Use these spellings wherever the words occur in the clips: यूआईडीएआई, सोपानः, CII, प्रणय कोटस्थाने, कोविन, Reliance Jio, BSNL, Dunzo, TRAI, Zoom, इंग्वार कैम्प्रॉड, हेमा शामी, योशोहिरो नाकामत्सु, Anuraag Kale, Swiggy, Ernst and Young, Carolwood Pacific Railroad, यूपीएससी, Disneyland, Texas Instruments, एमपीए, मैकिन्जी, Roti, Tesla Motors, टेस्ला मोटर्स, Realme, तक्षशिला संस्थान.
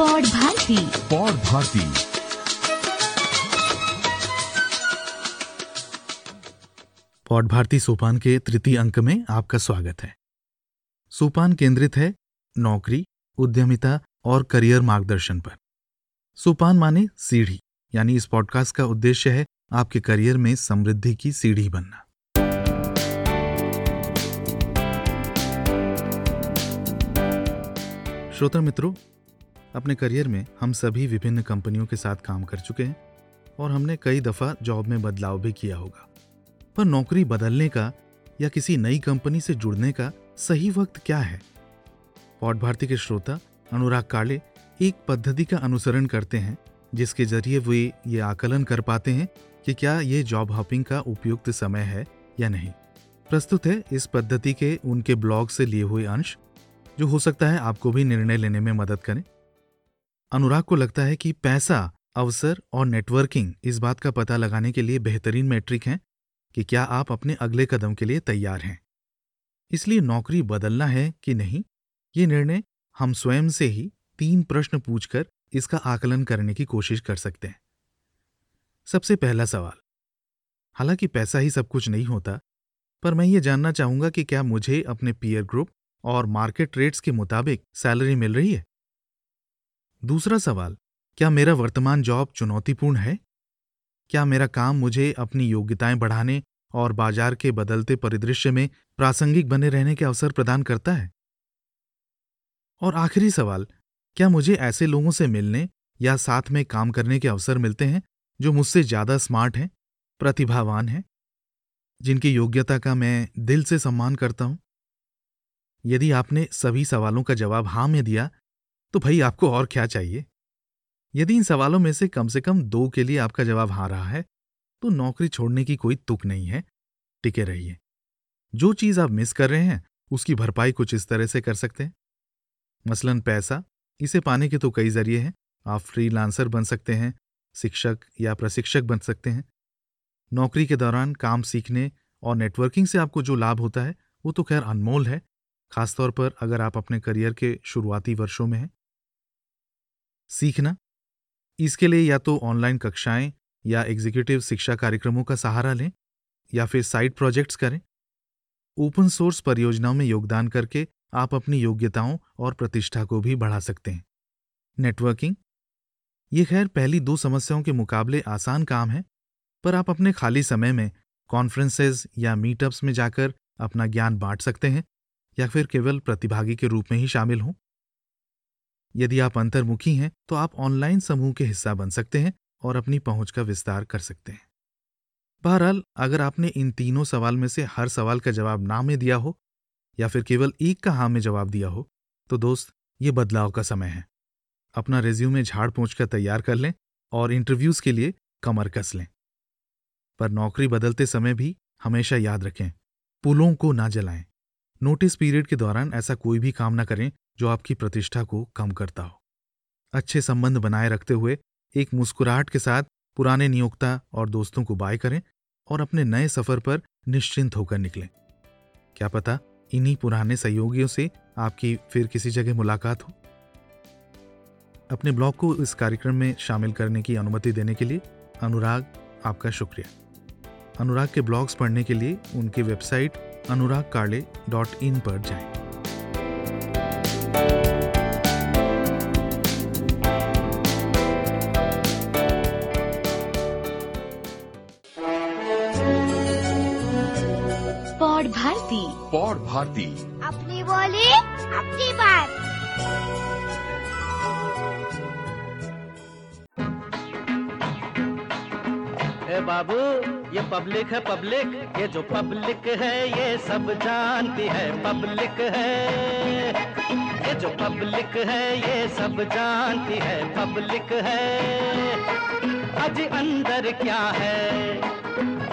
पॉडभारती। पॉडभारती सोपान के तृतीय अंक में आपका स्वागत है। सोपान केंद्रित है नौकरी, उद्यमिता और करियर मार्गदर्शन पर। सोपान माने सीढ़ी, यानी इस पॉडकास्ट का उद्देश्य है आपके करियर में समृद्धि की सीढ़ी बनना। श्रोता मित्रों, अपने करियर में हम सभी विभिन्न कंपनियों के साथ काम कर चुके हैं और हमने कई दफ़ा जॉब में बदलाव भी किया होगा, पर नौकरी बदलने का या किसी नई कंपनी से जुड़ने का सही वक्त क्या है? पॉडभारती के श्रोता अनुराग काले एक पद्धति का अनुसरण करते हैं जिसके जरिए वे ये आकलन कर पाते हैं कि क्या ये जॉब हॉपिंग का उपयुक्त समय है या नहीं। प्रस्तुत है इस पद्धति के उनके ब्लॉग से लिए हुए अंश, जो हो सकता है आपको भी निर्णय लेने में मदद करें। अनुराग को लगता है कि पैसा, अवसर और नेटवर्किंग इस बात का पता लगाने के लिए बेहतरीन मैट्रिक हैं कि क्या आप अपने अगले कदम के लिए तैयार हैं। इसलिए नौकरी बदलना है कि नहीं, ये निर्णय हम स्वयं से ही 3 प्रश्न पूछकर इसका आकलन करने की कोशिश कर सकते हैं। सबसे पहला सवाल, हालांकि पैसा ही सब कुछ नहीं होता, पर मैं ये जानना चाहूंगा कि क्या मुझे अपने पीयर ग्रुप और मार्केट रेट्स के मुताबिक सैलरी मिल रही है। दूसरा सवाल, क्या मेरा वर्तमान जॉब चुनौतीपूर्ण है? क्या मेरा काम मुझे अपनी योग्यताएं बढ़ाने और बाजार के बदलते परिदृश्य में प्रासंगिक बने रहने के अवसर प्रदान करता है? और आखिरी सवाल, क्या मुझे ऐसे लोगों से मिलने या साथ में काम करने के अवसर मिलते हैं जो मुझसे ज्यादा स्मार्ट हैं, प्रतिभावान हैं, जिनकी योग्यता का मैं दिल से सम्मान करता हूं? यदि आपने सभी सवालों का जवाब हाँ में दिया तो भाई आपको और क्या चाहिए। यदि इन सवालों में से कम 2 के लिए आपका जवाब हाँ रहा है तो नौकरी छोड़ने की कोई तुक नहीं है, टिके रहिए। जो चीज आप मिस कर रहे हैं उसकी भरपाई कुछ इस तरह से कर सकते हैं। मसलन पैसा, इसे पाने के तो कई जरिए हैं। आप फ्रीलांसर बन सकते हैं, शिक्षक या प्रशिक्षक बन सकते हैं। नौकरी के दौरान काम सीखने और नेटवर्किंग से आपको जो लाभ होता है वो तो खैर अनमोल है, खासतौर पर अगर आप अपने करियर के शुरुआती वर्षों में हैं। सीखना, इसके लिए या तो ऑनलाइन कक्षाएं या एग्जीक्यूटिव शिक्षा कार्यक्रमों का सहारा लें या फिर साइड प्रोजेक्ट्स करें। ओपन सोर्स परियोजनाओं में योगदान करके आप अपनी योग्यताओं और प्रतिष्ठा को भी बढ़ा सकते हैं। नेटवर्किंग, ये खैर पहली 2 समस्याओं के मुकाबले आसान काम है, पर आप अपने खाली समय में कॉन्फ्रेंसेज या मीटअप्स में जाकर अपना ज्ञान बांट सकते हैं या फिर केवल प्रतिभागी के रूप में ही शामिल हों। यदि आप अंतर्मुखी हैं तो आप ऑनलाइन समूह के हिस्सा बन सकते हैं और अपनी पहुंच का विस्तार कर सकते हैं। बहरहाल, अगर आपने इन 3 सवाल में से हर सवाल का जवाब ना में दिया हो या फिर केवल एक का हाँ में जवाब दिया हो तो दोस्त, ये बदलाव का समय है। अपना रेज्यूमे झाड़ पोंछ कर तैयार कर लें और इंटरव्यूज के लिए कमर कस लें। पर नौकरी बदलते समय भी हमेशा याद रखें, पुलों को ना जलाएं। नोटिस पीरियड के दौरान ऐसा कोई भी काम ना करें जो आपकी प्रतिष्ठा को कम करता हो। अच्छे संबंध बनाए रखते हुए एक मुस्कुराहट के साथ पुराने नियोक्ता और दोस्तों को बाय करें और अपने नए सफर पर निश्चिंत होकर निकलें। क्या पता इन्हीं पुराने सहयोगियों से आपकी फिर किसी जगह मुलाकात हो। अपने ब्लॉग को इस कार्यक्रम में शामिल करने की अनुमति देने के लिए अनुराग, आपका शुक्रिया। अनुराग के ब्लॉग्स पढ़ने के लिए उनकी वेबसाइट anuraagkale.in पर जाएं। पॉडभारती, अपनी बोली अपनी बात। ए बाबू, ये पब्लिक है पब्लिक, ये जो पब्लिक है ये सब जानती है। पब्लिक है ये जो पब्लिक है ये सब जानती है। पब्लिक है अजी अंदर क्या है,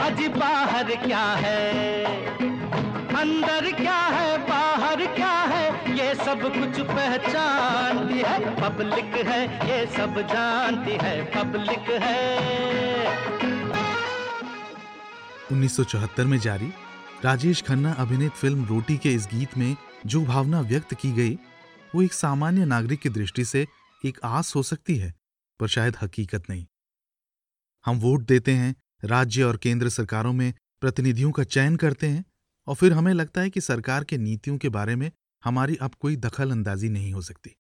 अजी बाहर क्या है, अंदर क्या है बाहर क्या है, ये सब कुछ पहचानती है। पब्लिक है ये सब जानती है। पब्लिक है। 1974 में जारी राजेश खन्ना अभिनीत फिल्म रोटी के इस गीत में जो भावना व्यक्त की गई वो एक सामान्य नागरिक की दृष्टि से एक आस हो सकती है, पर शायद हकीकत नहीं। हम वोट देते हैं, राज्य और केंद्र सरकारों में प्रतिनिधियों का चयन करते हैं, और फिर हमें लगता है कि सरकार के नीतियों के बारे में हमारी अब कोई दखल अंदाजी नहीं हो सकती।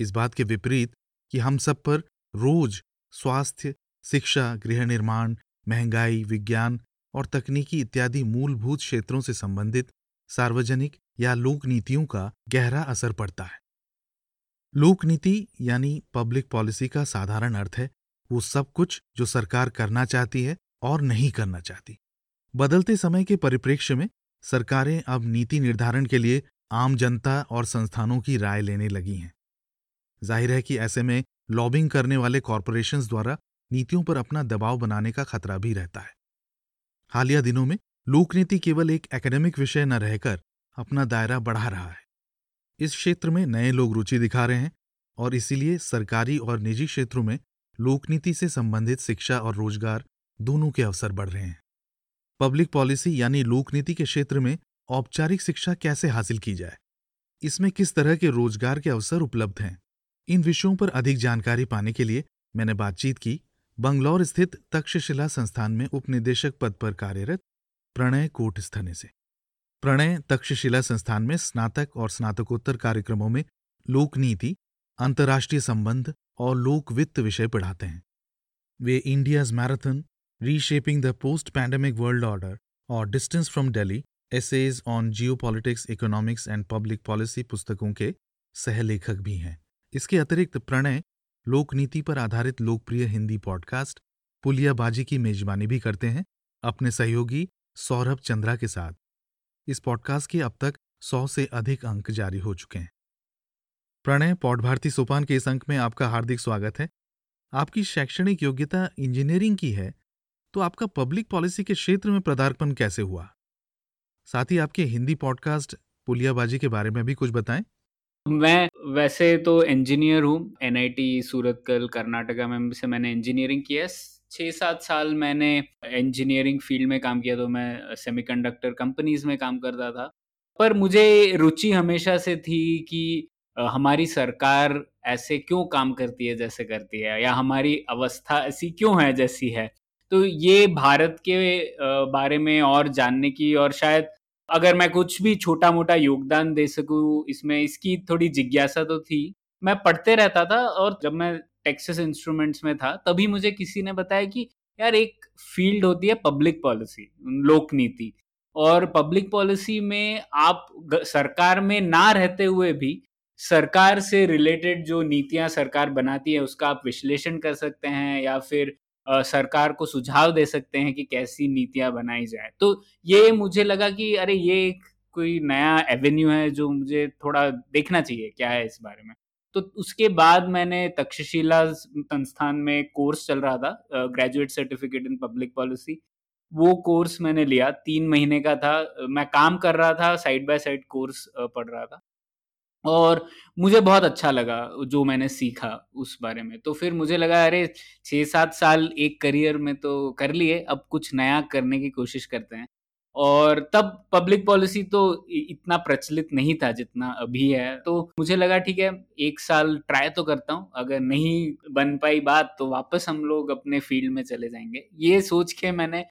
इस बात के विपरीत कि हम सब पर रोज स्वास्थ्य, शिक्षा, गृह निर्माण, महंगाई, विज्ञान और तकनीकी इत्यादि मूलभूत क्षेत्रों से संबंधित सार्वजनिक या लोक नीतियों का गहरा असर पड़ता है। लोक नीति यानी पब्लिक पॉलिसी का साधारण अर्थ है वो सब कुछ जो सरकार करना चाहती है और नहीं करना चाहती। बदलते समय के परिप्रेक्ष्य में सरकारें अब नीति निर्धारण के लिए आम जनता और संस्थानों की राय लेने लगी हैं। जाहिर है कि ऐसे में लॉबिंग करने वाले कॉरपोरेशंस द्वारा नीतियों पर अपना दबाव बनाने का खतरा भी रहता है। हालिया दिनों में लोकनीति केवल एक एकेडमिक विषय न रहकर अपना दायरा बढ़ा रहा है। इस क्षेत्र में नए लोग रुचि दिखा रहे हैं और इसीलिए सरकारी और निजी क्षेत्रों में लोकनीति से संबंधित शिक्षा और रोजगार दोनों के अवसर बढ़ रहे हैं। पब्लिक पॉलिसी यानी लोकनीति के क्षेत्र में औपचारिक शिक्षा कैसे हासिल की जाए, इसमें किस तरह के रोजगार के अवसर उपलब्ध हैं, इन विषयों पर अधिक जानकारी पाने के लिए मैंने बातचीत की बंगलौर स्थित तक्षशिला संस्थान में उपनिदेशक पद पर कार्यरत प्रणय कोटस्थाने से। प्रणय तक्षशिला संस्थान में स्नातक और स्नातकोत्तर कार्यक्रमों में लोकनीति, अंतर्राष्ट्रीय संबंध और लोक वित्त विषय पढ़ाते हैं। वे India's marathon, reshaping the post pandemic world order और distance from Delhi, essays on geopolitics, economics and public policy पुस्तकों के सहलेखक भी हैं। इसके अतिरिक्त प्रणय लोकनीति पर आधारित लोकप्रिय हिंदी पॉडकास्ट पुलिया बाजी की मेजबानी भी करते हैं अपने सहयोगी सौरभ चंद्रा के साथ। इस पॉडकास्ट के अब तक 100 से अधिक अंक जारी हो चुके हैं। प्रणय, पॉडभारती सोपान के इस अंक में आपका हार्दिक स्वागत है। आपकी शैक्षणिक योग्यता इंजीनियरिंग की है, तो आपका पब्लिक पॉलिसी के क्षेत्र में पदार्पण कैसे हुआ? साथ ही आपके हिंदी पॉडकास्ट पुलियाबाजी के बारे में भी कुछ बताएं। मैं वैसे तो इंजीनियर हूँ। एनआईटी सूरतकल कर्नाटका में से मैंने इंजीनियरिंग की है। 6-7 साल मैंने इंजीनियरिंग फील्ड में काम किया, तो मैं सेमीकंडक्टर कंपनीज में काम करता था। पर मुझे रुचि हमेशा से थी कि हमारी सरकार ऐसे क्यों काम करती है जैसे करती है, या हमारी अवस्था ऐसी क्यों है जैसी है। तो ये भारत के बारे में और जानने की, और शायद अगर मैं कुछ भी छोटा मोटा योगदान दे सकूं इसमें, इसकी थोड़ी जिज्ञासा तो थी। मैं पढ़ते रहता था, और जब मैं टेक्सास इंस्ट्रूमेंट्स में था तभी मुझे किसी ने बताया कि यार एक फील्ड होती है पब्लिक पॉलिसी, लोक नीति, और पब्लिक पॉलिसी में आप सरकार में ना रहते हुए भी सरकार से रिलेटेड जो नीतियां सरकार बनाती है उसका आप विश्लेषण कर सकते हैं, या फिर सरकार को सुझाव दे सकते हैं कि कैसी नीतियां बनाई जाए। तो ये मुझे लगा कि अरे ये कोई नया एवेन्यू है जो मुझे थोड़ा देखना चाहिए क्या है इस बारे में। तो उसके बाद मैंने तक्षशिला संस्थान में कोर्स चल रहा था, graduate certificate in public policy, वो कोर्स मैंने लिया। 3 महीने का था। मैं काम कर रहा था, साइड बाय साइड कोर्स पढ़ रहा था, और मुझे बहुत अच्छा लगा जो मैंने सीखा उस बारे में। तो फिर मुझे लगा अरे 6-7 साल एक करियर में तो कर लिए, अब कुछ नया करने की कोशिश करते हैं। और तब पब्लिक पॉलिसी तो इतना प्रचलित नहीं था जितना अभी है। तो मुझे लगा ठीक है 1 साल ट्राई तो करता हूँ, अगर नहीं बन पाई बात तो वापस हम लोग अपने फील्ड में चले जाएंगे। ये सोच के मैंने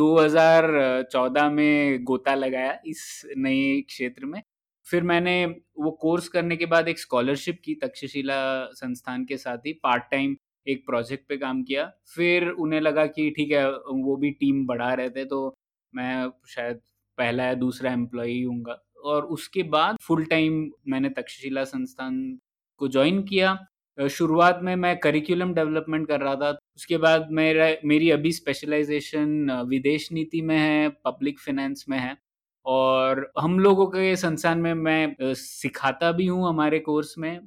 2014 में गोता लगाया इस नए क्षेत्र में। फिर मैंने वो कोर्स करने के बाद एक स्कॉलरशिप की तक्षशिला संस्थान के साथ ही, पार्ट टाइम एक प्रोजेक्ट पे काम किया। फिर उन्हें लगा कि ठीक है वो भी टीम बढ़ा रहे थे, तो मैं शायद पहला या दूसरा एम्प्लॉई हूँगा। और उसके बाद फुल टाइम मैंने तक्षशिला संस्थान को ज्वाइन किया। शुरुआत में मैं करिकुलम डेवलपमेंट कर रहा था, उसके बाद मेरी अभी स्पेशलाइजेशन विदेश नीति में है, पब्लिक फिनेंस में है, और हम लोगों के संस्थान में मैं सिखाता भी हूँ। हमारे कोर्स में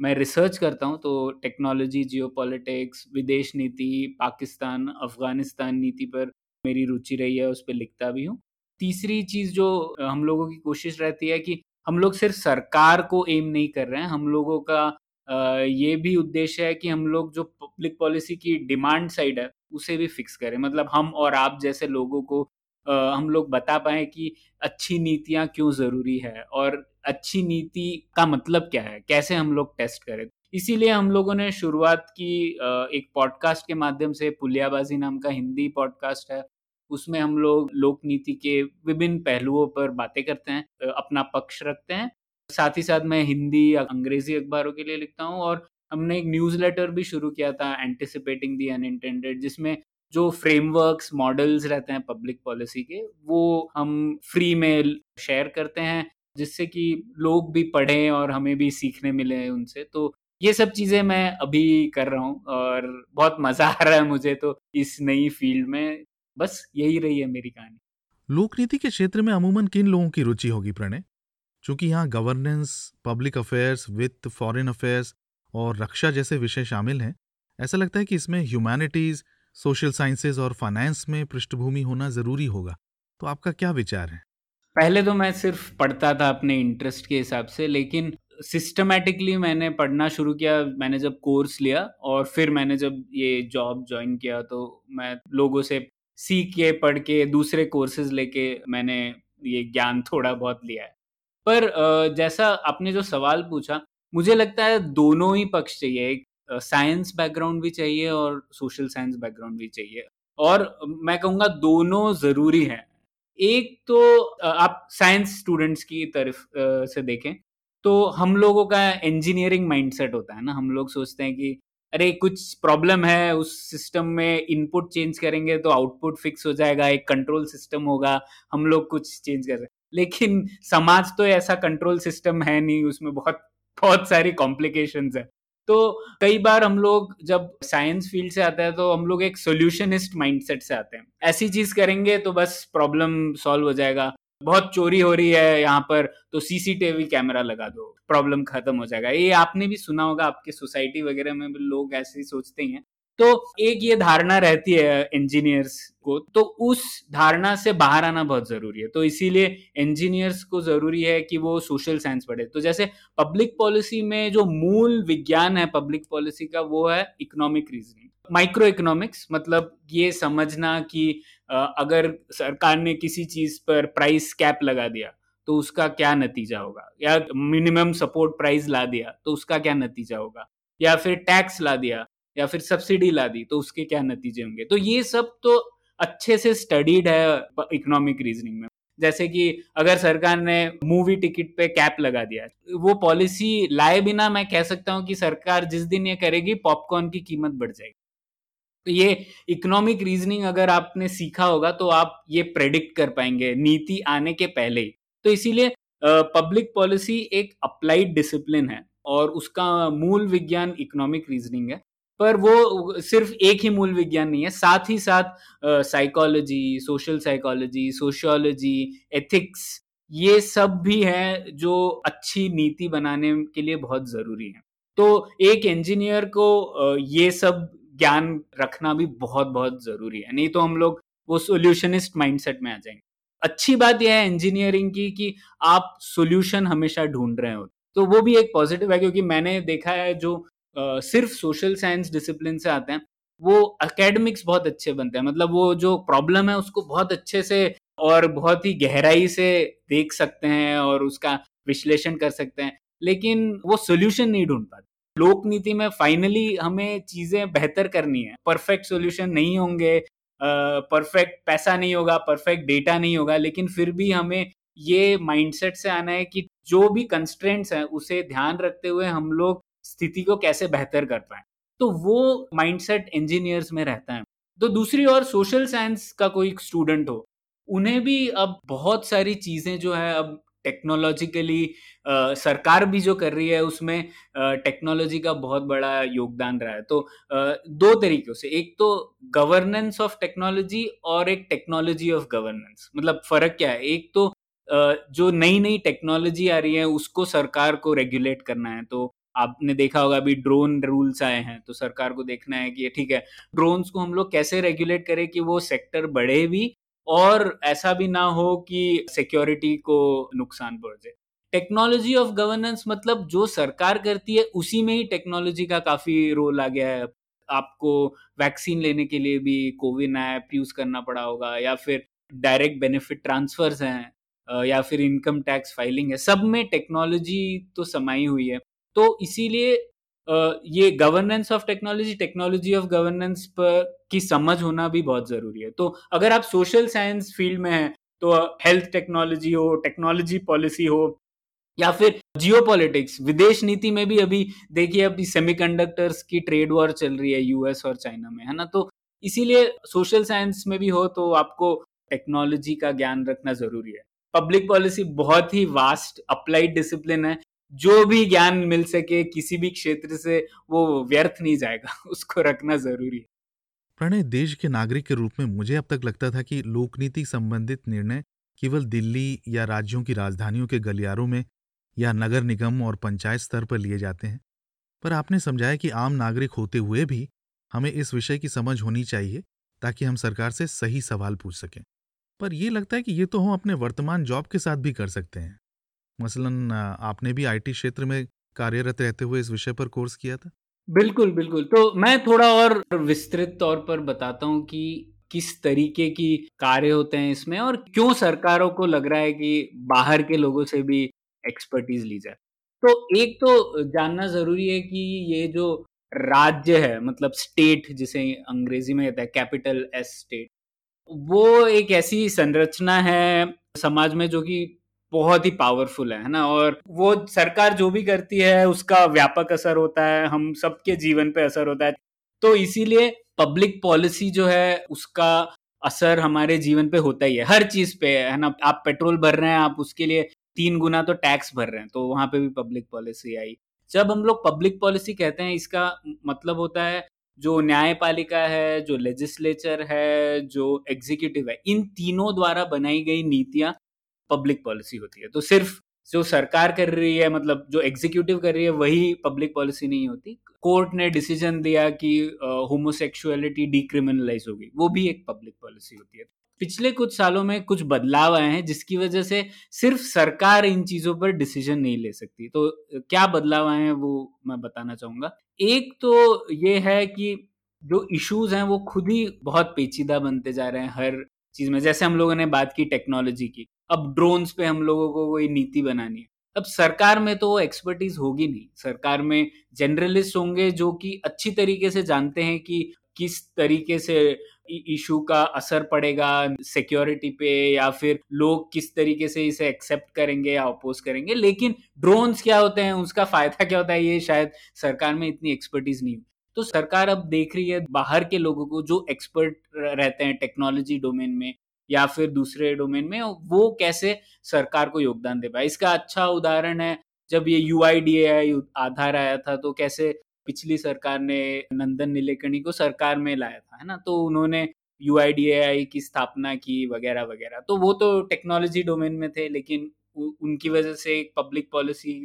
मैं रिसर्च करता हूँ, तो टेक्नोलॉजी, जियोपॉलिटिक्स, विदेश नीति, पाकिस्तान अफगानिस्तान नीति पर मेरी रुचि रही है, उस पर लिखता भी हूँ। तीसरी चीज़ जो हम लोगों की कोशिश रहती है कि हम लोग सिर्फ सरकार को एम नहीं कर रहे हैं, हम लोगों का ये भी उद्देश्य है कि हम लोग जो पब्लिक पॉलिसी की डिमांड साइड है उसे भी फिक्स करें। मतलब हम और आप जैसे लोगों को हम लोग बता पाए कि अच्छी नीतियाँ क्यों ज़रूरी है, और अच्छी नीति का मतलब क्या है, कैसे हम लोग टेस्ट करें। इसीलिए हम लोगों ने शुरुआत की एक पॉडकास्ट के माध्यम से। पुलिया बाजी नाम का हिंदी पॉडकास्ट है, उसमें हम लोग लोक नीति के विभिन्न पहलुओं पर बातें करते हैं, अपना पक्ष रखते हैं। साथ ही साथ मैं हिंदी या अंग्रेजी अखबारों के लिए लिखता हूँ, और हमने एक न्यूज़लेटर भी शुरू किया था, एंटिसिपेटिंग द अनइंटेंडेड, जिसमें जो फ्रेमवर्क्स मॉडल्स रहते हैं पब्लिक पॉलिसी के, वो हम फ्री में शेयर करते हैं, जिससे कि लोग भी पढ़ें और हमें भी सीखने मिले उनसे। तो ये सब चीज़ें मैं अभी कर रहा हूँ और बहुत मज़ा आ रहा है मुझे तो इस नई फील्ड में। बस यही रही है मेरी कहानी। लोकनीति के क्षेत्र में अमूमन किन लोगों की रुचि होगी प्रणय? चूंकि यहाँ गवर्नेंस, पब्लिक अफेयर्स, वित्त, फॉरेन अफेयर्स और रक्षा जैसे विषय शामिल हैं, ऐसा लगता है कि इसमें ह्यूमैनिटीज़, सोशल साइंसेज और फाइनेंस में पृष्ठभूमि होना ज़रूरी होगा। तो आपका क्या विचार है? पहले तो मैं सिर्फ पढ़ता था अपने इंटरेस्ट के हिसाब से, लेकिन सिस्टमेटिकली मैंने पढ़ना शुरू किया, मैंने जब कोर्स लिया और फिर मैंने जब ये जॉब ज्वाइन किया, तो मैं लोगों से सीख के, पढ़ के, दूसरे कोर्सेज लेके मैंने ये ज्ञान थोड़ा बहुत लिया है। पर जैसा आपने जो सवाल पूछा, मुझे लगता है दोनों ही पक्ष चाहिए, एक साइंस बैकग्राउंड भी चाहिए और सोशल साइंस बैकग्राउंड भी चाहिए, और मैं कहूँगा दोनों ज़रूरी हैं। एक तो आप साइंस स्टूडेंट्स की तरफ से देखें तो हम लोगों का इंजीनियरिंग माइंडसेट होता है ना, हम लोग सोचते हैं कि अरे कुछ प्रॉब्लम है, उस सिस्टम में इनपुट चेंज करेंगे तो आउटपुट फिक्स हो जाएगा, एक कंट्रोल सिस्टम होगा, हम लोग कुछ चेंज कर रहे हैं। लेकिन समाज तो ऐसा कंट्रोल सिस्टम है नहीं, उसमें बहुत बहुत सारी कॉम्प्लिकेशंस है। तो कई बार हम लोग जब साइंस फील्ड से आते हैं तो हम लोग एक सोल्यूशनिस्ट माइंडसेट से आते हैं, ऐसी चीज करेंगे तो बस प्रॉब्लम सॉल्व हो जाएगा, बहुत चोरी हो रही है यहाँ पर तो सीसीटीवी कैमरा लगा दो, प्रॉब्लम खत्म हो जाएगा। ये आपने भी सुना होगा, आपके सोसाइटी वगैरह में भी लोग ऐसे ही सोचते हैं। तो एक ये धारणा रहती है इंजीनियर्स को, तो उस धारणा से बाहर आना बहुत जरूरी है। तो इसीलिए इंजीनियर्स को जरूरी है कि वो सोशल साइंस पढ़े। तो जैसे पब्लिक पॉलिसी में जो मूल विज्ञान है पब्लिक पॉलिसी का, वो है इकोनॉमिक रीजनिंग, माइक्रो इकोनॉमिक्स, मतलब ये समझना कि अगर सरकार ने किसी चीज पर प्राइस कैप लगा दिया तो उसका क्या नतीजा होगा, या मिनिमम सपोर्ट प्राइस ला दिया तो उसका क्या नतीजा होगा, या फिर टैक्स ला दिया या फिर सब्सिडी ला दी तो उसके क्या नतीजे होंगे। तो ये सब तो अच्छे से स्टडीड है इकोनॉमिक रीजनिंग में। जैसे कि अगर सरकार ने मूवी टिकट पे कैप लगा दिया, वो पॉलिसी लाए बिना मैं कह सकता हूँ कि सरकार जिस दिन ये करेगी पॉपकॉर्न की कीमत बढ़ जाएगी। तो ये इकोनॉमिक रीजनिंग अगर आपने सीखा होगा तो आप ये प्रेडिक्ट कर पाएंगे नीति आने के पहले ही। तो इसीलिए पब्लिक पॉलिसी एक अप्लाइड डिसिप्लिन है और उसका मूल विज्ञान इकोनॉमिक रीजनिंग है। पर वो सिर्फ एक ही मूल विज्ञान नहीं है, साथ ही साथ psychology, social psychology, sociology, ethics, ये सब भी है जो अच्छी नीति बनाने के लिए बहुत ज़रूरी है। तो एक इंजीनियर को ये सब ज्ञान रखना भी बहुत बहुत ज़रूरी है, नहीं तो हम लोग वो सोल्यूशनिस्ट माइंडसेट में आ जाएंगे। अच्छी बात यह है इंजीनियरिंग की कि आप सोल्यूशन हमेशा ढूंढ रहे हो, तो वो भी एक पॉजिटिव है। क्योंकि मैंने देखा है जो सिर्फ सोशल साइंस डिसिप्लिन से आते हैं वो एकेडमिक्स बहुत अच्छे बनते हैं, मतलब वो जो प्रॉब्लम है उसको बहुत अच्छे से और बहुत ही गहराई से देख सकते हैं और उसका विश्लेषण कर सकते हैं, लेकिन वो सोल्यूशन नहीं ढूंढ पाते। लोक नीति में फाइनली हमें चीज़ें बेहतर करनी है, परफेक्ट सोल्यूशन नहीं होंगे, परफेक्ट पैसा नहीं होगा, परफेक्ट डेटा नहीं होगा, लेकिन फिर भी हमें ये माइंडसेट से आना है कि जो भी कंस्ट्रेंट्स हैं उसे ध्यान रखते हुए हम लोग स्थिति को कैसे बेहतर कर पाए। तो वो माइंडसेट इंजीनियर्स में रहता है। तो दूसरी ओर सोशल साइंस का कोई स्टूडेंट हो, उन्हें भी अब बहुत सारी चीज़ें जो है अब टेक्नोलॉजिकली सरकार भी जो कर रही है उसमें टेक्नोलॉजी का बहुत बड़ा योगदान रहा है। तो दो तरीक़ों से, एक तो गवर्नेंस ऑफ टेक्नोलॉजी और एक टेक्नोलॉजी ऑफ गवर्नेंस। मतलब फ़र्क क्या है, एक तो जो नई नई टेक्नोलॉजी आ रही है उसको सरकार को रेगुलेट करना है। तो आपने देखा होगा अभी ड्रोन रूल्स आए हैं, तो सरकार को देखना है कि ठीक है ड्रोन्स को हम लोग कैसे रेगुलेट करें कि वो सेक्टर बढ़े भी और ऐसा भी ना हो कि सिक्योरिटी को नुकसान पहुंचे। टेक्नोलॉजी ऑफ गवर्नेंस मतलब जो सरकार करती है उसी में ही टेक्नोलॉजी का काफ़ी रोल आ गया है। आपको वैक्सीन लेने के लिए भी कोविन ऐप यूज़ करना पड़ा होगा, या फिर डायरेक्ट बेनिफिट ट्रांसफर्स हैं, या फिर इनकम टैक्स फाइलिंग है, सब में टेक्नोलॉजी तो समाई हुई है। तो इसीलिए ये governance of technology, technology of governance पर की समझ होना भी बहुत जरूरी है। तो अगर आप सोशल साइंस फील्ड में हैं तो हेल्थ टेक्नोलॉजी हो, टेक्नोलॉजी पॉलिसी हो, या फिर जियोपॉलिटिक्स, विदेश नीति में भी अभी देखिए अभी सेमीकंडक्टर्स की ट्रेड वॉर चल रही है यूएस और चाइना में, है ना। तो इसीलिए सोशल साइंस में भी हो तो आपको टेक्नोलॉजी का ज्ञान रखना जरूरी है। पब्लिक पॉलिसी बहुत ही वास्ट अप्लाइड डिसिप्लिन है, जो भी ज्ञान मिल सके किसी भी क्षेत्र से वो व्यर्थ नहीं जाएगा, उसको रखना जरूरी है। प्रणय, देश के नागरिक के रूप में मुझे अब तक लगता था कि लोकनीति संबंधित निर्णय केवल दिल्ली या राज्यों की राजधानियों के गलियारों में या नगर निगम और पंचायत स्तर पर लिए जाते हैं, पर आपने समझाया कि आम नागरिक होते हुए भी हमें इस विषय की समझ होनी चाहिए ताकि हम सरकार से सही सवाल पूछ सकें। पर यह लगता है कि ये तो हम अपने वर्तमान जॉब के साथ भी कर सकते हैं। मसलन आपने भी आईटी क्षेत्र में कार्यरत रहते हुए इस विषय पर कोर्स किया था। बिल्कुल बिल्कुल। तो मैं थोड़ा और विस्तृत तौर पर बताता हूँ कि किस तरीके की कार्य होते हैं इसमें और क्यों सरकारों को लग रहा है कि बाहर के लोगों से भी एक्सपर्टीज ली जाए। तो एक तो जानना जरूरी है कि ये जो राज्य है, मतलब स्टेट जिसे अंग्रेजी में कहते हैं कैपिटल एस स्टेट, वो एक ऐसी संरचना है समाज में जो कि बहुत ही पावरफुल है ना। और वो सरकार जो भी करती है उसका व्यापक असर होता है, हम सबके जीवन पे असर होता है। तो इसीलिए पब्लिक पॉलिसी जो है उसका असर हमारे जीवन पे होता ही है, हर चीज पे, है ना। आप पेट्रोल भर रहे हैं, आप उसके लिए 3 गुना तो टैक्स भर रहे हैं, तो वहां पे भी पब्लिक पॉलिसी आई। जब हम लोग पब्लिक पॉलिसी कहते हैं, इसका मतलब होता है जो न्यायपालिका है, जो लेजिस्लेचर है, जो एग्जीक्यूटिव है, इन तीनों द्वारा बनाई गई नीतियां पब्लिक पॉलिसी होती है। तो सिर्फ जो सरकार कर रही है, मतलब जो एग्जीक्यूटिव कर रही है, वही पब्लिक पॉलिसी नहीं होती। कोर्ट ने डिसीजन दिया कि होमोसेक्सुअलिटी डिक्रिमिनलाइज होगी, वो भी एक पब्लिक पॉलिसी होती है। पिछले कुछ सालों में कुछ बदलाव आए हैं जिसकी वजह से सिर्फ सरकार इन चीजों पर डिसीजन नहीं ले सकती। तो क्या बदलाव आए हैं वो मैं बताना चाहूंगा। एक तो ये है कि जो इश्यूज हैं वो खुद ही बहुत पेचीदा बनते जा रहे हैं हर चीज में। जैसे हम लोगों ने बात की टेक्नोलॉजी की, अब ड्रोन्स पे हम लोगों को कोई नीति बनानी है। अब सरकार में तो वो एक्सपर्टीज होगी नहीं, सरकार में जनरलिस्ट होंगे जो कि अच्छी तरीके से जानते हैं कि किस तरीके से इशू का असर पड़ेगा सिक्योरिटी पे, या फिर लोग किस तरीके से इसे एक्सेप्ट करेंगे या अपोज करेंगे। लेकिन ड्रोन्स क्या होते हैं, उसका फायदा क्या होता है, ये शायद सरकार में इतनी एक्सपर्टीज नहीं हो। तो सरकार अब देख रही है बाहर के लोगों को जो एक्सपर्ट रहते हैं टेक्नोलॉजी डोमेन में या फिर दूसरे डोमेन में, वो कैसे सरकार को योगदान दे पाए। इसका अच्छा उदाहरण है जब ये यूआईडीएआई आधार आया था, तो कैसे पिछली सरकार ने नंदन नीलेकणी को सरकार में लाया था, है ना। तो उन्होंने यूआईडीएआई की स्थापना की वगैरह वगैरह। तो वो तो टेक्नोलॉजी डोमेन में थे, लेकिन उनकी वजह से पब्लिक पॉलिसी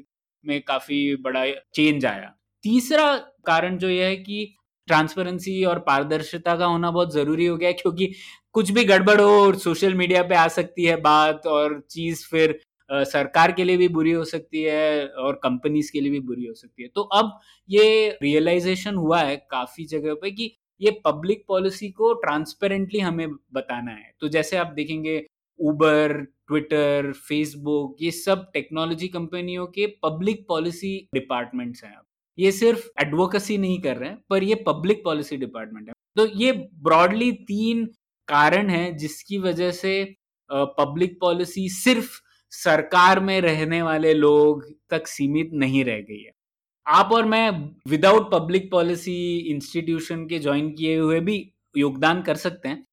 में काफी बड़ा चेंज आया। तीसरा कारण जो यह है कि ट्रांसपेरेंसी और पारदर्शिता का होना बहुत जरूरी हो गया, क्योंकि कुछ भी गड़बड़ हो और सोशल मीडिया पे आ सकती है बात, और चीज फिर सरकार के लिए भी बुरी हो सकती है और कंपनीज के लिए भी बुरी हो सकती है। तो अब ये रियलाइजेशन हुआ है काफी जगह पे कि ये पब्लिक पॉलिसी को ट्रांसपेरेंटली हमें बताना है। तो जैसे आप देखेंगे उबर, ट्विटर, फेसबुक, ये सब टेक्नोलॉजी कंपनियों के पब्लिक पॉलिसी डिपार्टमेंट्स हैं। ये सिर्फ एडवोकेसी नहीं कर रहे हैं, पर ये पब्लिक पॉलिसी डिपार्टमेंट है। तो ये ब्रॉडली 3 कारण हैं जिसकी वजह से पब्लिक पॉलिसी सिर्फ सरकार में रहने वाले लोग तक सीमित नहीं रह गई है। आप और मैं विदाउट पब्लिक पॉलिसी इंस्टीट्यूशन के ज्वाइन किए हुए भी योगदान कर सकते हैं,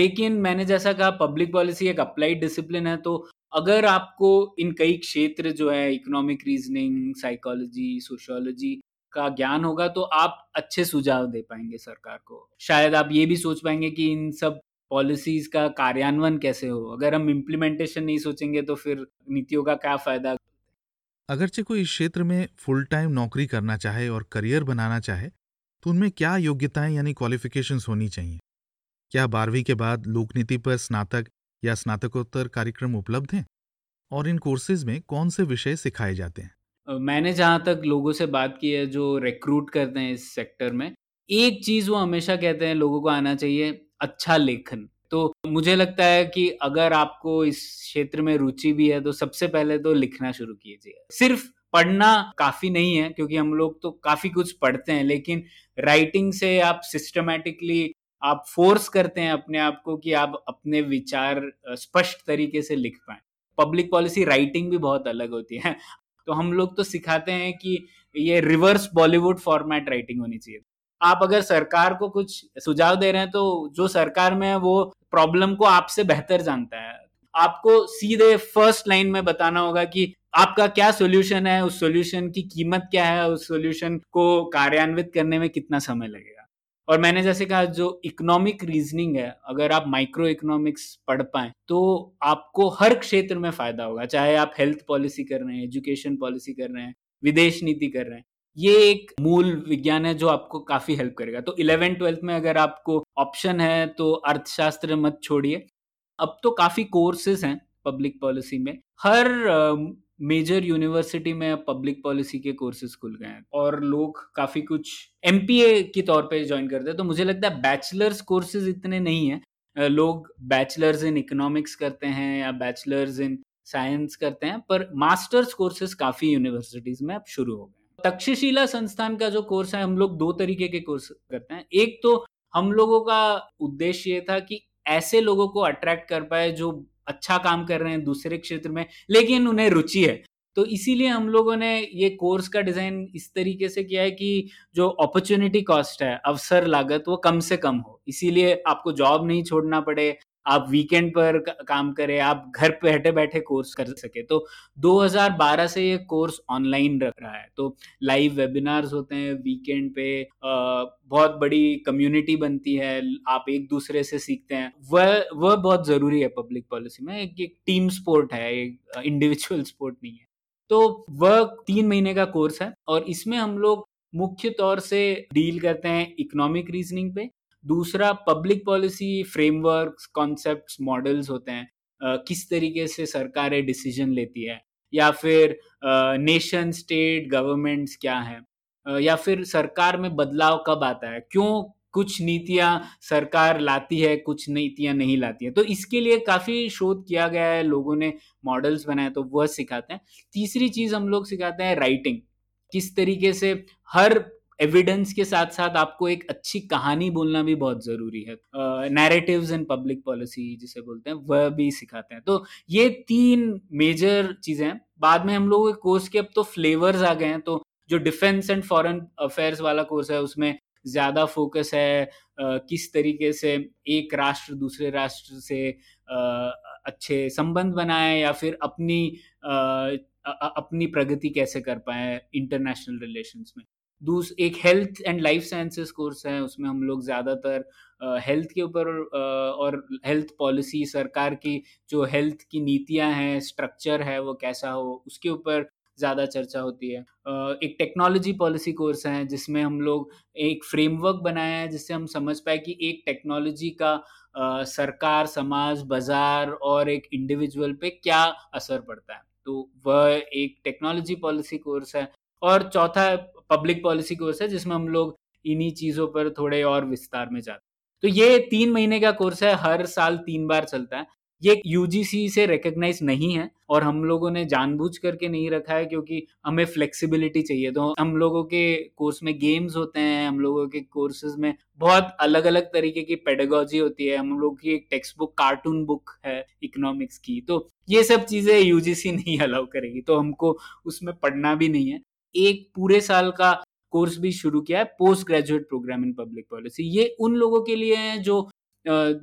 लेकिन मैंने जैसा कहा पब्लिक पॉलिसी एक अप्लाइड डिसिप्लिन है। तो अगर आपको इन कई क्षेत्र जो है इकोनॉमिक रीजनिंग, साइकोलॉजी, सोशियोलॉजी का ज्ञान होगा तो आप अच्छे सुझाव दे पाएंगे सरकार को। शायद आप ये भी सोच पाएंगे कि इन सब पॉलिसीज का कार्यान्वयन कैसे हो। अगर हम इम्प्लीमेंटेशन नहीं सोचेंगे तो फिर नीतियों का क्या फायदा। अगरचे कोई इस क्षेत्र में फुल टाइम नौकरी करना चाहे और करियर बनाना चाहे तो उनमें क्या योग्यताएं यानी क्वालिफिकेशंस होनी चाहिए? क्या 12वीं के बाद लोकनीति पर स्नातक या स्नातकोत्तर कार्यक्रम उपलब्ध हैं और इन कोर्सेज में कौन से विषय सिखाए जाते हैं? मैंने जहाँ तक लोगों से बात की है जो रिक्रूट करते हैं इस सेक्टर में, एक चीज़ वो हमेशा कहते हैं लोगों को आना चाहिए अच्छा लेखन। तो मुझे लगता है कि अगर आपको इस क्षेत्र में रुचि भी है तो सबसे पहले तो लिखना शुरू कीजिए। सिर्फ पढ़ना काफी नहीं है, क्योंकि हम लोग तो काफी कुछ पढ़ते हैं, लेकिन राइटिंग से आप सिस्टमेटिकली आप फोर्स करते हैं अपने आप को कि आप अपने विचार स्पष्ट तरीके से लिख पाएं। पब्लिक पॉलिसी राइटिंग भी बहुत अलग होती है। तो हम लोग तो सिखाते हैं कि ये रिवर्स बॉलीवुड फॉर्मेट राइटिंग होनी चाहिए। आप अगर सरकार को कुछ सुझाव दे रहे हैं तो जो सरकार में है वो प्रॉब्लम को आपसे बेहतर जानता है, आपको सीधे फर्स्ट लाइन में बताना होगा कि आपका क्या सॉल्यूशन है, उस सॉल्यूशन की कीमत क्या है, उस सॉल्यूशन को कार्यान्वित करने में कितना समय लगेगा। और मैंने जैसे कहा जो इकोनॉमिक रीजनिंग है, अगर आप माइक्रो इकोनॉमिक्स पढ़ पाएं तो आपको हर क्षेत्र में फायदा होगा, चाहे आप हेल्थ पॉलिसी कर रहे हैं, एजुकेशन पॉलिसी कर रहे हैं, विदेश नीति कर रहे हैं। ये एक मूल विज्ञान है जो आपको काफी हेल्प करेगा। तो 11th 12th में अगर आपको ऑप्शन है तो अर्थशास्त्र मत छोड़िए। अब तो काफी कोर्सेज हैं पब्लिक पॉलिसी में, हर मेजर यूनिवर्सिटी में पब्लिक पॉलिसी के कोर्सेज खुल गए हैं और लोग काफी कुछ एमपीए के तौर पे ज्वाइन करते हैं। तो मुझे लगता है बैचलर्स कोर्सेज इतने नहीं है, लोग बैचलर्स इन इकोनॉमिक्स करते हैं या बैचलर्स इन साइंस करते हैं, पर मास्टर्स कोर्सेज काफी यूनिवर्सिटीज में अब शुरू हो गए। तक्षशिला संस्थान का जो कोर्स है, हम लोग दो तरीके के कोर्स करते हैं। एक तो हम लोगों का उद्देश्य ये था कि ऐसे लोगों को अट्रैक्ट कर पाए जो अच्छा काम कर रहे हैं दूसरे क्षेत्र में लेकिन उन्हें रुचि है, तो इसीलिए हम लोगों ने ये कोर्स का डिजाइन इस तरीके से किया है कि जो अपॉर्चुनिटी कॉस्ट है, अवसर लागत, वो कम से कम हो। इसीलिए आपको जॉब नहीं छोड़ना पड़े, आप वीकेंड पर काम करें, आप घर पे बैठे बैठे कोर्स कर सके। तो 2012 से ये कोर्स ऑनलाइन रख रहा है, तो लाइव वेबिनार्स होते हैं वीकेंड पे, बहुत बड़ी कम्युनिटी बनती है, आप एक दूसरे से सीखते हैं। वह बहुत जरूरी है पब्लिक पॉलिसी में, एक टीम स्पोर्ट है, एक इंडिविजुअल स्पोर्ट नहीं है। तो वह 3 महीने का कोर्स है और इसमें हम लोग मुख्य तौर से डील करते हैं इकोनॉमिक रीजनिंग पे। दूसरा public policy frameworks, concepts, models होते हैं, किस तरीके से सरकारें डिसीजन लेती है, या फिर नेशन स्टेट गवर्नमेंट्स क्या है, या फिर सरकार में बदलाव कब आता है, क्यों कुछ नीतियां सरकार लाती है कुछ नीतियां नहीं लाती है। तो इसके लिए काफ़ी शोध किया गया है, लोगों ने मॉडल्स बनाए, तो वह सिखाते हैं। तीसरी चीज़ हम लोग सिखाते हैं राइटिंग, किस तरीके से हर एविडेंस के साथ साथ आपको एक अच्छी कहानी बोलना भी बहुत ज़रूरी है, नैरेटिव्स इन पब्लिक पॉलिसी जिसे बोलते हैं, वह भी सिखाते हैं। तो ये 3 मेजर चीज़ें हैं। बाद में हम लोगों के कोर्स के अब तो फ्लेवर्स आ गए हैं, तो जो डिफेंस एंड फॉरेन अफेयर्स वाला कोर्स है उसमें ज़्यादा फोकस है किस तरीके से एक राष्ट्र दूसरे राष्ट्र से अच्छे संबंध बनाए या फिर अपनी प्रगति कैसे कर पाए इंटरनेशनल रिलेशंस में। एक health and life sciences course है, उसमें हम लोग ज़्यादातर हेल्थ के ऊपर और हेल्थ पॉलिसी, सरकार की जो हेल्थ की नीतियां हैं, स्ट्रक्चर है वो कैसा हो, उसके ऊपर ज़्यादा चर्चा होती है। एक टेक्नोलॉजी पॉलिसी कोर्स है जिसमें हम लोग एक फ्रेमवर्क बनाया है जिससे हम समझ पाए कि एक टेक्नोलॉजी का सरकार, समाज, बाजार और एक इंडिविजुअल पे क्या असर पड़ता है, तो वह एक टेक्नोलॉजी पॉलिसी कोर्स है। और चौथा पब्लिक पॉलिसी कोर्स है जिसमें हम लोग इन्हीं चीज़ों पर थोड़े और विस्तार में जाते हैं। तो ये 3 महीने का कोर्स है, हर साल 3 बार चलता है। ये यूजीसी से रिकग्नाइज नहीं है और हम लोगों ने जानबूझ करके नहीं रखा है क्योंकि हमें फ्लेक्सिबिलिटी चाहिए। तो हम लोगों के कोर्स में गेम्स होते हैं, हम लोगों के कोर्सेज में बहुत अलग अलग तरीके की पेडागॉजी होती है, हम लोगों की एक टेक्स्ट बुक कार्टून बुक है इकोनॉमिक्स की, तो ये सब चीज़ें यूजीसी नहीं अलाउ करेगी, तो हमको उसमें पढ़ना भी नहीं है। एक पूरे साल का कोर्स भी शुरू किया है, post graduate programme in public policy. ये उन लोगों के लिए है जो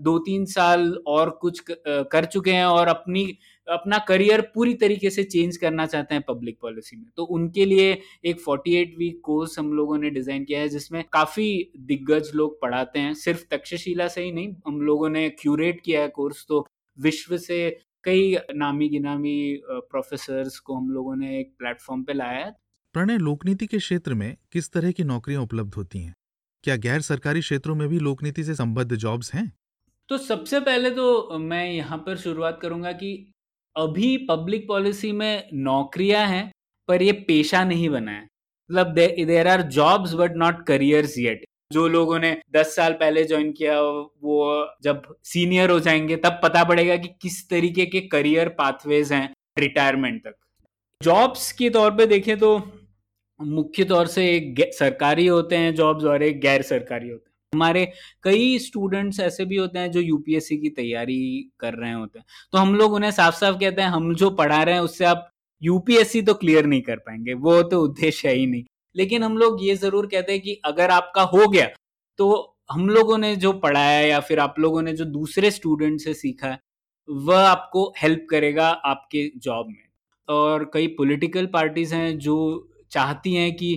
2-3 साल और कुछ कर चुके हैं और अपना करियर पूरी तरीके से चेंज करना चाहते हैं पब्लिक पॉलिसी में, तो उनके लिए एक 48 वीक कोर्स हम लोगों ने डिज़ाइन किया है जिसमें काफ़ी दिग्गज लोग पढ़ाते हैं। सिर्फ तक्षशिला से ही नहीं, हम लोगों ने क्यूरेट किया है कोर्स, तो विश्व से कई नामी गिनामी प्रोफेसर्स को हम लोगों ने एक प्लेटफॉर्म पर लाया है। प्रणय, लोकनीति के क्षेत्र में किस तरह की नौकरियां उपलब्ध होती हैं? क्या गैर सरकारी क्षेत्रों में भी लोकनीति से संबद्ध जॉब्स हैं? तो सबसे पहले तो मैं यहाँ पर शुरुआत करूँगा कि अभी पब्लिक पॉलिसी में नौकरियां हैं पर ये पेशा नहीं बना है, मतलब there are jobs but not careers yet. जो लोगों ने 10 साल पहले ज्वाइन किया वो जब सीनियर हो जाएंगे तब पता पड़ेगा कि किस तरीके के करियर पाथवेज हैं रिटायरमेंट तक। जॉब्स के तौर पे देखें तो मुख्य तौर से एक सरकारी होते हैं जॉब्स और एक गैर सरकारी होते हैं। हमारे कई स्टूडेंट्स ऐसे भी होते हैं जो यूपीएससी की तैयारी कर रहे होते हैं, तो हम लोग उन्हें साफ साफ कहते हैं हम जो पढ़ा रहे हैं उससे आप यूपीएससी तो क्लियर नहीं कर पाएंगे, वो तो उद्देश्य है ही नहीं। लेकिन हम लोग ये जरूर कहते हैं कि अगर आपका हो गया तो हम लोगों ने जो पढ़ाया या फिर आप लोगों ने जो दूसरे स्टूडेंट से सीखा है वह आपको हेल्प करेगा आपके जॉब में। और कई पॉलिटिकल पार्टीज हैं जो चाहती हैं कि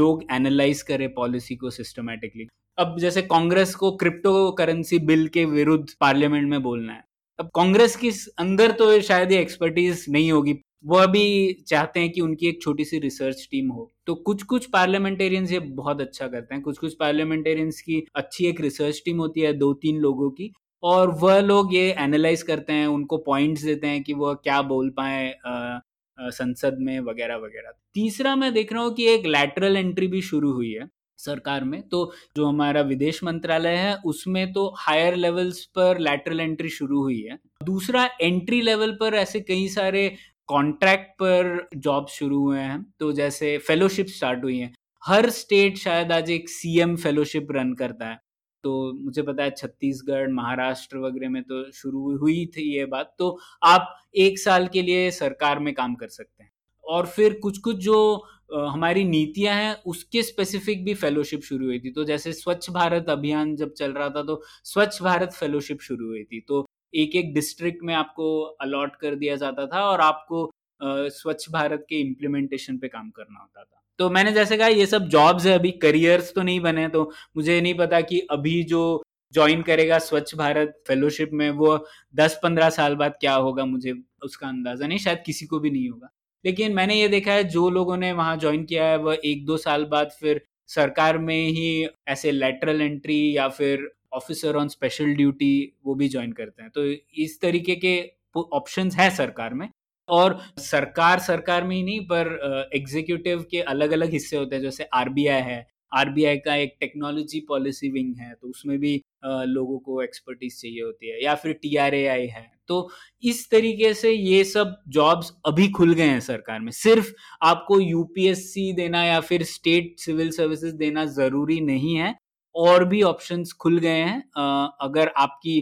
लोग एनालाइज करें पॉलिसी को सिस्टमेटिकली। अब जैसे कांग्रेस को क्रिप्टो करेंसी बिल के विरुद्ध पार्लियामेंट में बोलना है, अब कांग्रेस के अंदर तो शायद ये एक्सपर्टीज नहीं होगी, वो अभी चाहते हैं कि उनकी एक छोटी सी रिसर्च टीम हो। तो कुछ कुछ पार्लियामेंटेरियंस ये बहुत अच्छा करते हैं, कुछ कुछ पार्लियामेंटेरियंस की अच्छी एक रिसर्च टीम होती है 2-3 लोगों की, और वह लोग ये एनालाइज करते हैं, उनको पॉइंट्स देते हैं कि वह क्या बोल पाए संसद में वगैरह वगैरह। तीसरा मैं देख रहा हूँ कि एक लैटरल एंट्री भी शुरू हुई है सरकार में, तो जो हमारा विदेश मंत्रालय है उसमें तो हायर लेवल्स पर लैटरल एंट्री शुरू हुई है। दूसरा एंट्री लेवल पर ऐसे कई सारे कॉन्ट्रैक्ट पर जॉब शुरू हुए हैं, तो जैसे फेलोशिप स्टार्ट हुई है। हर स्टेट शायद आज एक सीएम फेलोशिप रन करता है, तो मुझे पता है छत्तीसगढ़, महाराष्ट्र वगैरह में तो शुरू हुई थी ये बात। तो आप 1 साल के लिए सरकार में काम कर सकते हैं, और फिर कुछ कुछ जो हमारी नीतियां हैं उसके स्पेसिफिक भी फेलोशिप शुरू हुई थी। तो जैसे स्वच्छ भारत अभियान जब चल रहा था तो स्वच्छ भारत फेलोशिप शुरू हुई थी, तो एक एक डिस्ट्रिक्ट में आपको अलॉट कर दिया जाता था और आपको स्वच्छ भारत के इम्प्लीमेंटेशन पे काम करना होता था। तो मैंने जैसे कहा ये सब जॉब्स है, अभी करियर्स तो नहीं बने, तो मुझे नहीं पता कि अभी जो ज्वाइन करेगा स्वच्छ भारत फेलोशिप में वो 10-15 साल बाद क्या होगा, मुझे उसका अंदाजा नहीं, शायद किसी को भी नहीं होगा। लेकिन मैंने ये देखा है जो लोगों ने वहाँ ज्वाइन किया है वह 1-2 साल बाद फिर सरकार में ही ऐसे लैटरल एंट्री या फिर ऑफिसर ऑन स्पेशल ड्यूटी वो भी ज्वाइन करते हैं। तो इस तरीके के ऑप्शंस हैं सरकार में, और सरकार में ही नहीं पर एग्जीक्यूटिव के अलग अलग हिस्से होते हैं। जैसे आरबीआई है, आरबीआई का एक टेक्नोलॉजी पॉलिसी विंग है, तो उसमें भी लोगों को एक्सपर्टीज चाहिए होती है, या फिर TRAI है। तो इस तरीके से ये सब जॉब्स अभी खुल गए हैं सरकार में। सिर्फ आपको यूपीएससी देना या फिर स्टेट सिविल सर्विसेज देना जरूरी नहीं है, और भी ऑप्शंस खुल गए हैं अगर आपकी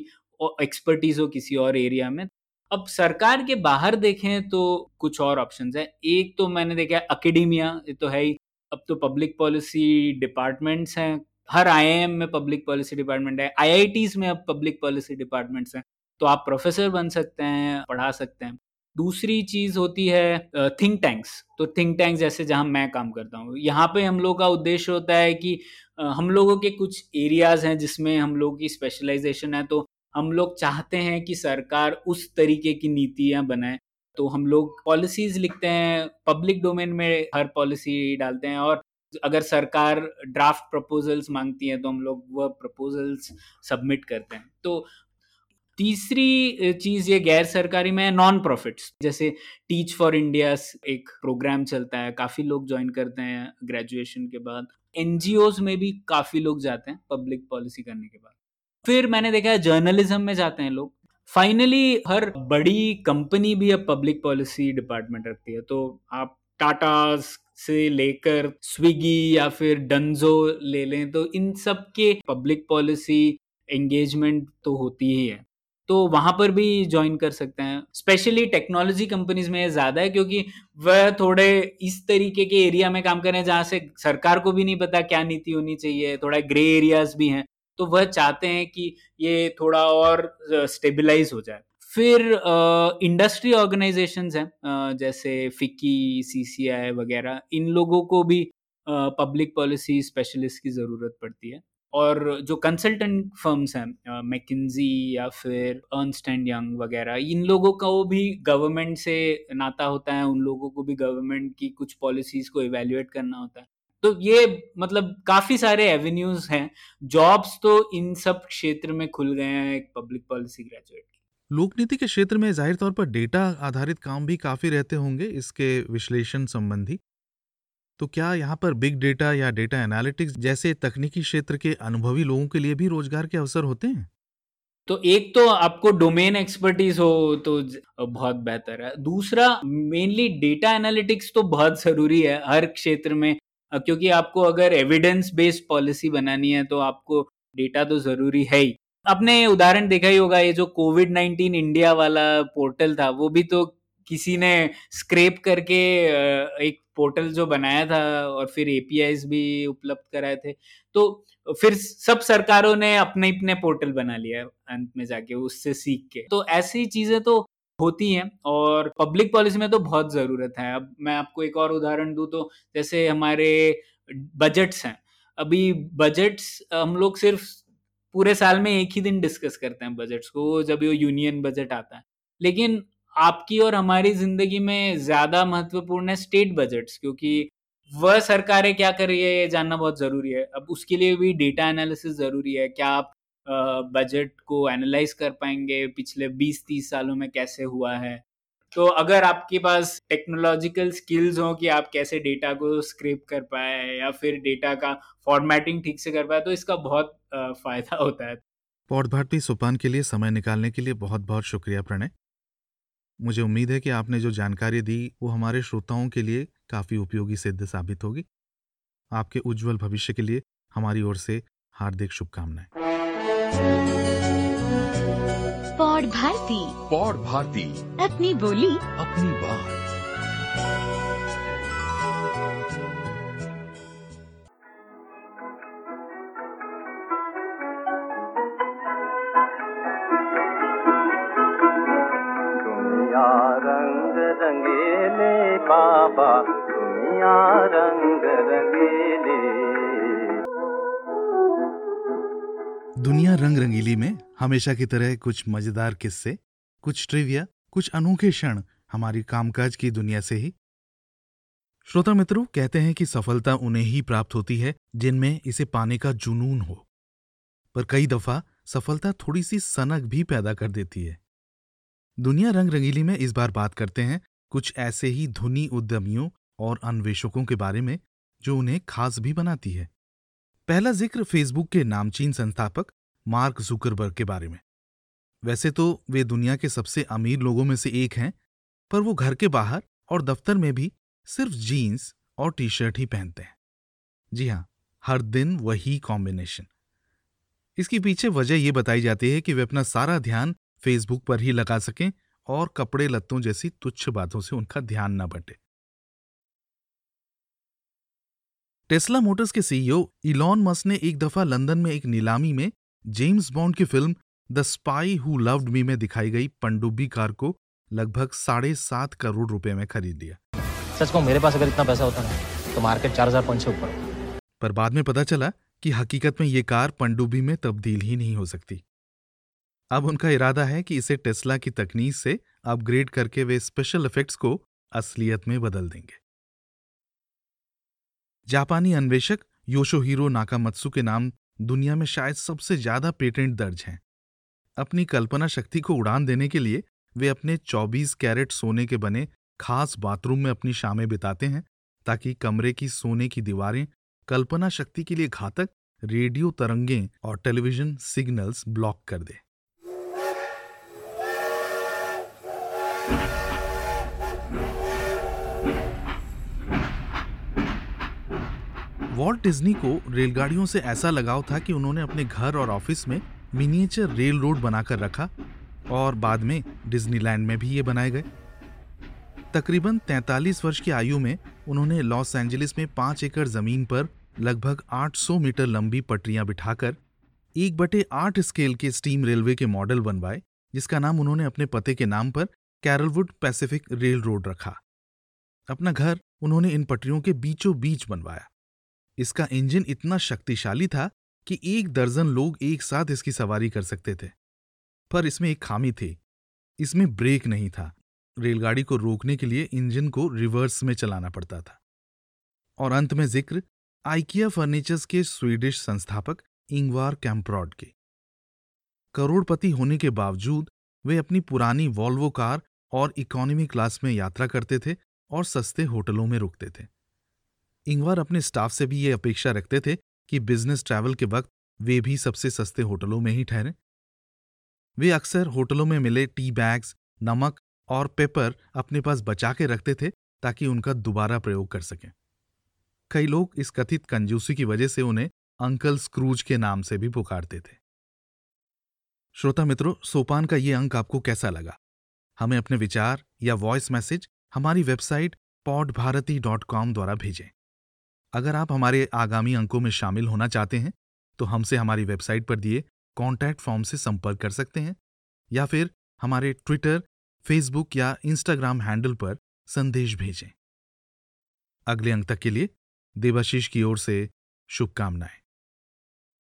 एक्सपर्टीज हो किसी और एरिया में। अब सरकार के बाहर देखें तो कुछ और ऑप्शंस हैं। एक तो मैंने देखा है अकेडेमिया, ये तो है ही, अब तो पब्लिक पॉलिसी डिपार्टमेंट्स हैं, हर IIM में पब्लिक पॉलिसी डिपार्टमेंट है, IITs में अब पब्लिक पॉलिसी डिपार्टमेंट्स हैं, तो आप प्रोफेसर बन सकते हैं, पढ़ा सकते हैं। दूसरी चीज़ होती है थिंक टैंक्स, तो थिंक टैंक्स जैसे जहाँ मैं काम करता हूँ, यहाँ पे हम लोग का उद्देश्य होता है कि हम लोगों के कुछ एरियाज़ हैं जिसमें हम लोग की स्पेशलाइजेशन है, तो हम लोग चाहते हैं कि सरकार उस तरीके की नीतियाँ बनाए। तो हम लोग पॉलिसीज़ लिखते हैं, पब्लिक डोमेन में हर पॉलिसी डालते हैं, और अगर सरकार ड्राफ्ट प्रपोजल्स मांगती है तो हम लोग वह प्रपोजल्स सबमिट करते हैं। तो तीसरी चीज़ ये गैर सरकारी में है नॉन प्रॉफिट्स, जैसे टीच फॉर इंडिया एक प्रोग्राम चलता है, काफ़ी लोग ज्वाइन करते हैं ग्रेजुएशन के बाद। NGOs में भी काफ़ी लोग जाते हैं पब्लिक पॉलिसी करने के बाद। फिर मैंने देखा है जर्नलिज्म में जाते हैं लोग। फाइनली हर बड़ी कंपनी भी अब पब्लिक पॉलिसी डिपार्टमेंट रखती है, तो आप टाटा से लेकर स्विगी या फिर डंजो ले लें, तो इन सब के पब्लिक पॉलिसी एंगेजमेंट तो होती ही है, तो वहाँ पर भी ज्वाइन कर सकते हैं। स्पेशली टेक्नोलॉजी कंपनीज में ज़्यादा है, क्योंकि वह थोड़े इस तरीके के एरिया में काम कर रहे हैं जहाँ से सरकार को भी नहीं पता क्या नीति होनी चाहिए, थोड़ा ग्रे एरियाज भी हैं, तो वह चाहते हैं कि ये थोड़ा और स्टेबलाइज हो जाए। फिर इंडस्ट्री ऑर्गेनाइजेशंस हैं जैसे FICCI, CII वगैरह, इन लोगों को भी पब्लिक पॉलिसी स्पेशलिस्ट की ज़रूरत पड़ती है। और जो कंसल्टेंट फर्म्स हैं मैकिन्जी या फिर अर्नस्ट एंड यंग वगैरह, इन लोगों का वो भी गवर्नमेंट से नाता होता है, उन लोगों को भी गवर्नमेंट की कुछ पॉलिसीज़ को इवेल्युएट करना होता है। तो ये मतलब काफ़ी सारे एवेन्यूज़ हैं, जॉब्स तो इन सब क्षेत्र में खुल गए हैं एक पब्लिक पॉलिसी ग्रेजुएट की। लोकनीति के क्षेत्र में जाहिर तौर पर डेटा आधारित काम भी काफ़ी रहते होंगे इसके विश्लेषण संबंधी, तो क्या यहाँ पर बिग डेटा या डेटा एनालिटिक्स जैसे तकनीकी क्षेत्र के अनुभवी लोगों के लिए भी रोजगार के अवसर होते हैं? तो एक तो आपको डोमेन एक्सपर्टीज हो तो बहुत बेहतर है। दूसरा मेनली डेटा एनालिटिक्स तो बहुत जरूरी है हर क्षेत्र में, क्योंकि आपको अगर एविडेंस बेस्ड पॉलिसी बनानी है तो आपको डेटा तो जरूरी है ही। आपने उदाहरण देखा ही होगा, ये जो कोविड-19 इंडिया वाला पोर्टल था वो भी तो किसी ने स्क्रैप करके एक पोर्टल जो बनाया था और फिर एपीआईज भी उपलब्ध कराए थे, तो फिर सब सरकारों ने अपने अपने पोर्टल बना लिया अंत में जाके उससे सीख के। तो ऐसी चीजें तो होती हैं और पब्लिक पॉलिसी में तो बहुत जरूरत है। अब मैं आपको एक और उदाहरण दूं तो जैसे हमारे बजट्स हैं, अभी बजट्स हम लोग सिर्फ पूरे साल में एक ही दिन डिस्कस करते हैं बजट्स को, जब ये यूनियन बजट आता है। लेकिन आपकी और हमारी जिंदगी में ज्यादा महत्वपूर्ण है स्टेट बजट्स, क्योंकि वह सरकारें क्या कर रही है ये जानना बहुत जरूरी है। अब उसके लिए भी डेटा एनालिसिस जरूरी है, क्या आप बजट को एनालाइज कर पाएंगे पिछले 20-30 सालों में कैसे हुआ है। तो अगर आपके पास टेक्नोलॉजिकल स्किल्स हो कि आप कैसे डेटा को स्क्रैप कर पाए या फिर डेटा का फॉर्मेटिंग ठीक से कर पाए, तो इसका बहुत फायदा होता है। पॉडभारती सोपान के लिए समय निकालने के लिए बहुत बहुत शुक्रिया प्रणय। मुझे उम्मीद है कि आपने जो जानकारी दी वो हमारे श्रोताओं के लिए काफ़ी उपयोगी सिद्ध साबित होगी। आपके उज्जवल भविष्य के लिए हमारी ओर से हार्दिक शुभकामनाएं। पॉडभारती, पॉडभारती, अपनी बोली अपनी बात। दुनिया रंग रंगीली में हमेशा की तरह कुछ मजेदार किस्से, कुछ ट्रिविया, कुछ अनोखे क्षण हमारी कामकाज की दुनिया से ही। श्रोता मित्रों, कहते हैं कि सफलता उन्हें ही प्राप्त होती है जिनमें इसे पाने का जुनून हो, पर कई दफा सफलता थोड़ी सी सनक भी पैदा कर देती है। दुनिया रंग रंगीली में इस बार बात करते हैं कुछ ऐसे ही धुनी उद्यमियों और अन्वेषकों के बारे में जो उन्हें खास भी बनाती है। पहला जिक्र फेसबुक के नामचीन संस्थापक मार्क जुकरबर्ग के बारे में। वैसे तो वे दुनिया के सबसे अमीर लोगों में से एक हैं, पर वो घर के बाहर और दफ्तर में भी सिर्फ जीन्स और टी शर्ट ही पहनते हैं। जी हाँ, हर दिन वही कॉम्बिनेशन। इसके पीछे वजह ये बताई जाती है कि वे अपना सारा ध्यान फेसबुक पर ही लगा सकें और कपड़े लत्तों जैसी तुच्छ बातों से उनका ध्यान न बटे। टेस्ला मोटर्स के सीईओ इलॉन मस्क ने एक दफा लंदन में एक नीलामी में जेम्स बॉन्ड की film the spy who loved me में दिखाई गई पनडुब्बी कार को लगभग 7.5 करोड़ रुपए में खरीद लिया। सच कहूं, मेरे पास अगर इतना पैसा होता ना तो मार्केट 4,500 ऊपर होता। पर बाद में पता चला कि हकीकत में ये कार पनडुब्बी में तब्दील ही नहीं हो सकती। अब उनका इरादा है कि इसे टेस्ला की तकनीक से अपग्रेड करके वे स्पेशल इफेक्ट्स को असलियत में बदल देंगे। जापानी अन्वेषक योशोहिरो नाकामत्सु के नाम दुनिया में शायद सबसे ज्यादा पेटेंट दर्ज हैं। अपनी कल्पना शक्ति को उड़ान देने के लिए वे अपने 24 कैरेट सोने के बने खास बाथरूम में अपनी शामें बिताते हैं, ताकि कमरे की सोने की दीवारें कल्पना शक्ति के लिए घातक रेडियो तरंगें और टेलीविजन सिग्नल्स ब्लॉक कर दें। वॉल्ट डिज्नी को रेलगाड़ियों से ऐसा लगाव था कि उन्होंने अपने घर और ऑफिस में मिनिएचर रेल रोड बनाकर रखा और बाद में डिज्नीलैंड में भी ये बनाए गए। तकरीबन 43 वर्ष की आयु में उन्होंने लॉस एंजलिस में 5 एकड़ ज़मीन पर लगभग 800 मीटर लंबी पटरियां बिठाकर 1/8 स्केल के स्टीम रेलवे के मॉडल बनवाए, जिसका नाम उन्होंने अपने पते के नाम पर कैरलवुड पैसिफिक रेल रोड रखा। अपना घर उन्होंने इन पटरियों के बीचों बीच बनवाया। इसका इंजन इतना शक्तिशाली था कि 1 दर्जन लोग एक साथ इसकी सवारी कर सकते थे। पर इसमें एक खामी थी, इसमें ब्रेक नहीं था। रेलगाड़ी को रोकने के लिए इंजन को रिवर्स में चलाना पड़ता था। और अंत में जिक्र आइकिया फर्नीचर्स के स्वीडिश संस्थापक इंग्वार कैम्प्रॉड के। करोड़पति होने के बावजूद वे अपनी पुरानी वॉल्वो कार और इकोनॉमी क्लास में यात्रा करते थे और सस्ते होटलों में रुकते थे। इंग्वार अपने स्टाफ से भी ये अपेक्षा रखते थे कि बिजनेस ट्रैवल के वक्त वे भी सबसे सस्ते होटलों में ही ठहरें। वे अक्सर होटलों में मिले टी बैग्स, नमक और पेपर अपने पास बचा के रखते थे ताकि उनका दोबारा प्रयोग कर सकें। कई लोग इस कथित कंजूसी की वजह से उन्हें अंकल स्क्रूज के नाम से भी पुकारते थे। श्रोता मित्रों, सोपान का ये अंक आपको कैसा लगा? हमें अपने विचार या वॉइस मैसेज हमारी वेबसाइट podbharati.com द्वारा भेजें। अगर आप हमारे आगामी अंकों में शामिल होना चाहते हैं तो हमसे हमारी वेबसाइट पर दिए कॉन्टैक्ट फॉर्म से संपर्क कर सकते हैं या फिर हमारे ट्विटर, फेसबुक या इंस्टाग्राम हैंडल पर संदेश भेजें। अगले अंक तक के लिए देवाशीष की ओर से शुभकामनाएं।